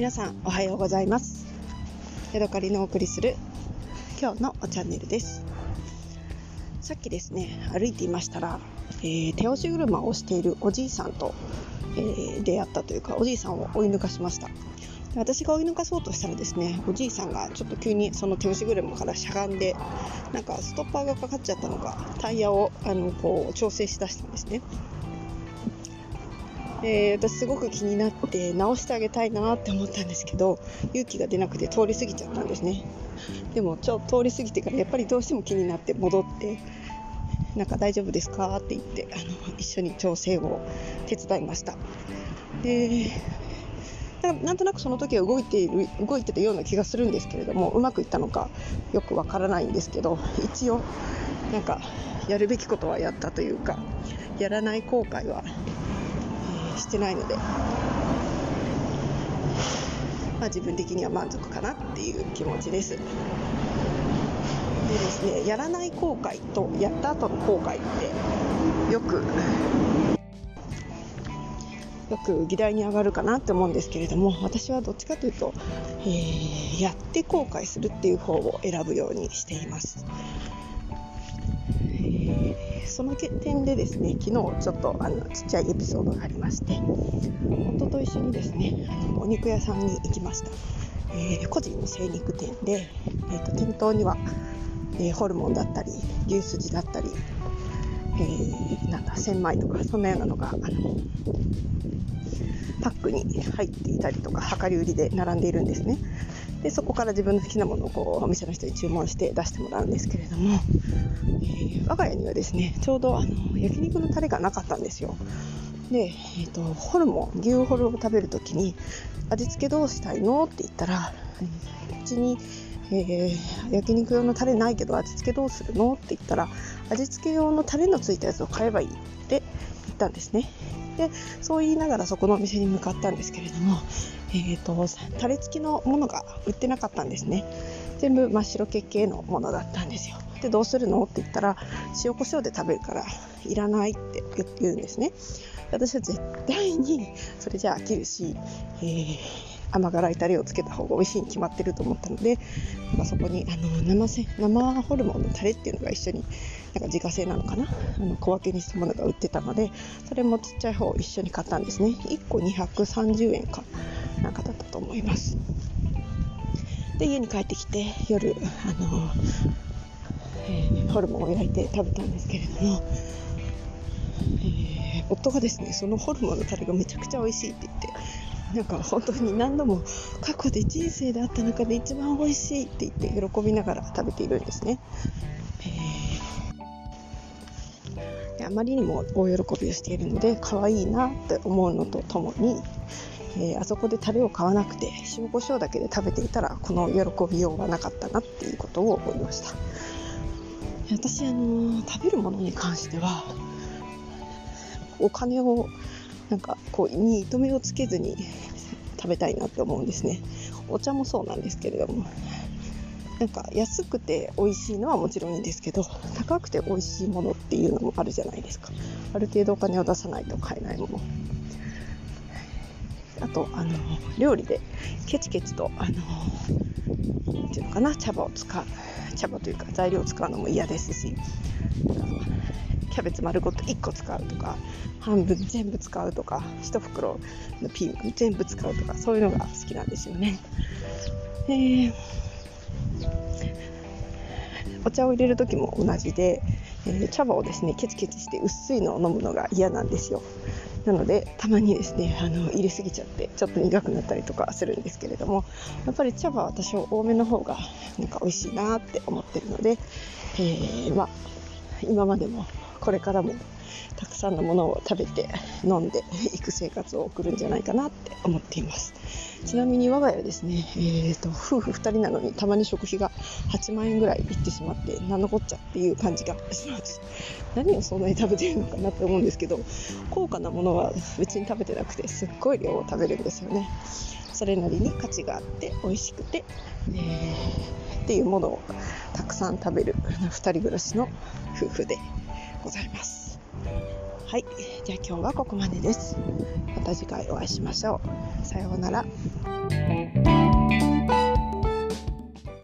皆さんおはようございます。ヤドカリのお送りする今日のチャンネルです。さっきですね、歩いていましたら、手押し車をしているおじいさんと、出会ったというか、おじいさんを追い抜かしました。私が追い抜かそうとしたらですね、おじいさんがちょっと急にその手押し車からしゃがんで、なんかストッパーがかかっちゃったのか、タイヤをこう調整しだしたんですね。私すごく気になって直してあげたいなって思ったんですけど、勇気が出なくて通り過ぎちゃったんですね。でも通り過ぎてからやっぱりどうしても気になって戻って、なんか大丈夫ですかって言って、一緒に調整を手伝いました。でなんとなくその時は動いてたような気がするんですけれども、うまくいったのかよくわからないんですけど、一応なんかやるべきことはやったというか、やらない後悔はしてないので、自分的には満足かなっていう気持ちです。でですね、やらない後悔とやった後の後悔ってよく議題に上がるかなって思うんですけれども、私はどっちかというと、やって後悔するっていう方を選ぶようにしています。その点でですね、昨日ちょっとちっちゃいエピソードがありまして、夫と一緒にですね、お肉屋さんに行きました。個人の精肉店で、店頭には、ホルモンだったり牛すじだったり、千枚とかそんなようなのがパックに入っていたりとか、量り売りで並んでいるんですね。でそこから自分の好きなものをこうお店の人に注文して出してもらうんですけれども、我が家にはですね、ちょうど焼肉のタレがなかったんですよ。で、ホルモン、牛ホルモンを食べるときに味付けどうしたいのって言ったら、うちに、焼肉用のタレないけど味付けどうするのって言ったら、味付け用のタレのついたやつを買えばいいって言ったんですね。でそう言いながらそこのお店に向かったんですけれども、タレ付きのものが売ってなかったんですね。全部真っ白系のものだったんですよ。でどうするのって言ったら、塩コショウで食べるからいらないって言うんですね。私は絶対にそれじゃ飽きるし、甘辛いタレをつけた方が美味しいに決まってると思ったので、そこに生ホルモンのタレっていうのが一緒に、なんか自家製なのかな、小分けにしたものが売ってたので、それもちっちゃい方を一緒に買ったんですね。1個230円かなんかだったと思います。で家に帰ってきて夜、ホルモンを焼いて食べたんですけれども、夫がですね、そのホルモンのタレがめちゃくちゃ美味しいって言って、なんか本当に何度も過去で人生であった中で一番美味しいって言って喜びながら食べているんですね。あまりにも大喜びをしているので可愛いなって思うのとともに、あそこでタレを買わなくて塩コショウだけで食べていたら、この喜びようはなかったなっていうことを思いました。私食べるものに関してはお金をなんかこうに糸目をつけずに食べたいなって思うんですね。お茶もそうなんですけれども、なんか安くて美味しいのはもちろんいいんですけど、高くて美味しいものっていうのもあるじゃないですか。ある程度お金を出さないと買えないもの。あと料理でケチケチとなんていうのかな、茶葉というか材料を使うのも嫌ですし、キャベツ丸ごと1個使うとか、半分全部使うとか、1袋のピーマン全部使うとか、そういうのが好きなんですよね。お茶を入れる時も同じで、茶葉をですねケチケチして薄いのを飲むのが嫌なんですよ。なのでたまにですね入れすぎちゃってちょっと苦くなったりとかするんですけれども、やっぱり茶葉は多少多めの方がなんか美味しいなって思ってるので、今までもこれからもたくさんのものを食べて飲んでいく生活を送るんじゃないかなって思っています。ちなみに我が家はですね、夫婦2人なのにたまに食費が8万円ぐらいいってしまって、何のこっちゃっていう感じがします。何をそんなに食べてるのかなって思うんですけど、高価なものは別に食べてなくてすっごい量を食べるんですよね。それなりに価値があって美味しくて、っていうものをたくさん食べる2人暮らしの夫婦でございます。はい、じゃあ今日はここまでです。また次回お会いしましょう。さようなら。